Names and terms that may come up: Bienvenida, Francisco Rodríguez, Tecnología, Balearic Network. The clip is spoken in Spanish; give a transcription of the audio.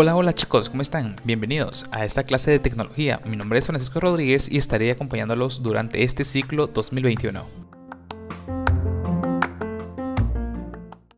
Hola chicos, ¿cómo están? Bienvenidos a esta clase de tecnología. Mi nombre es Francisco Rodríguez y estaré acompañándolos durante este ciclo 2021.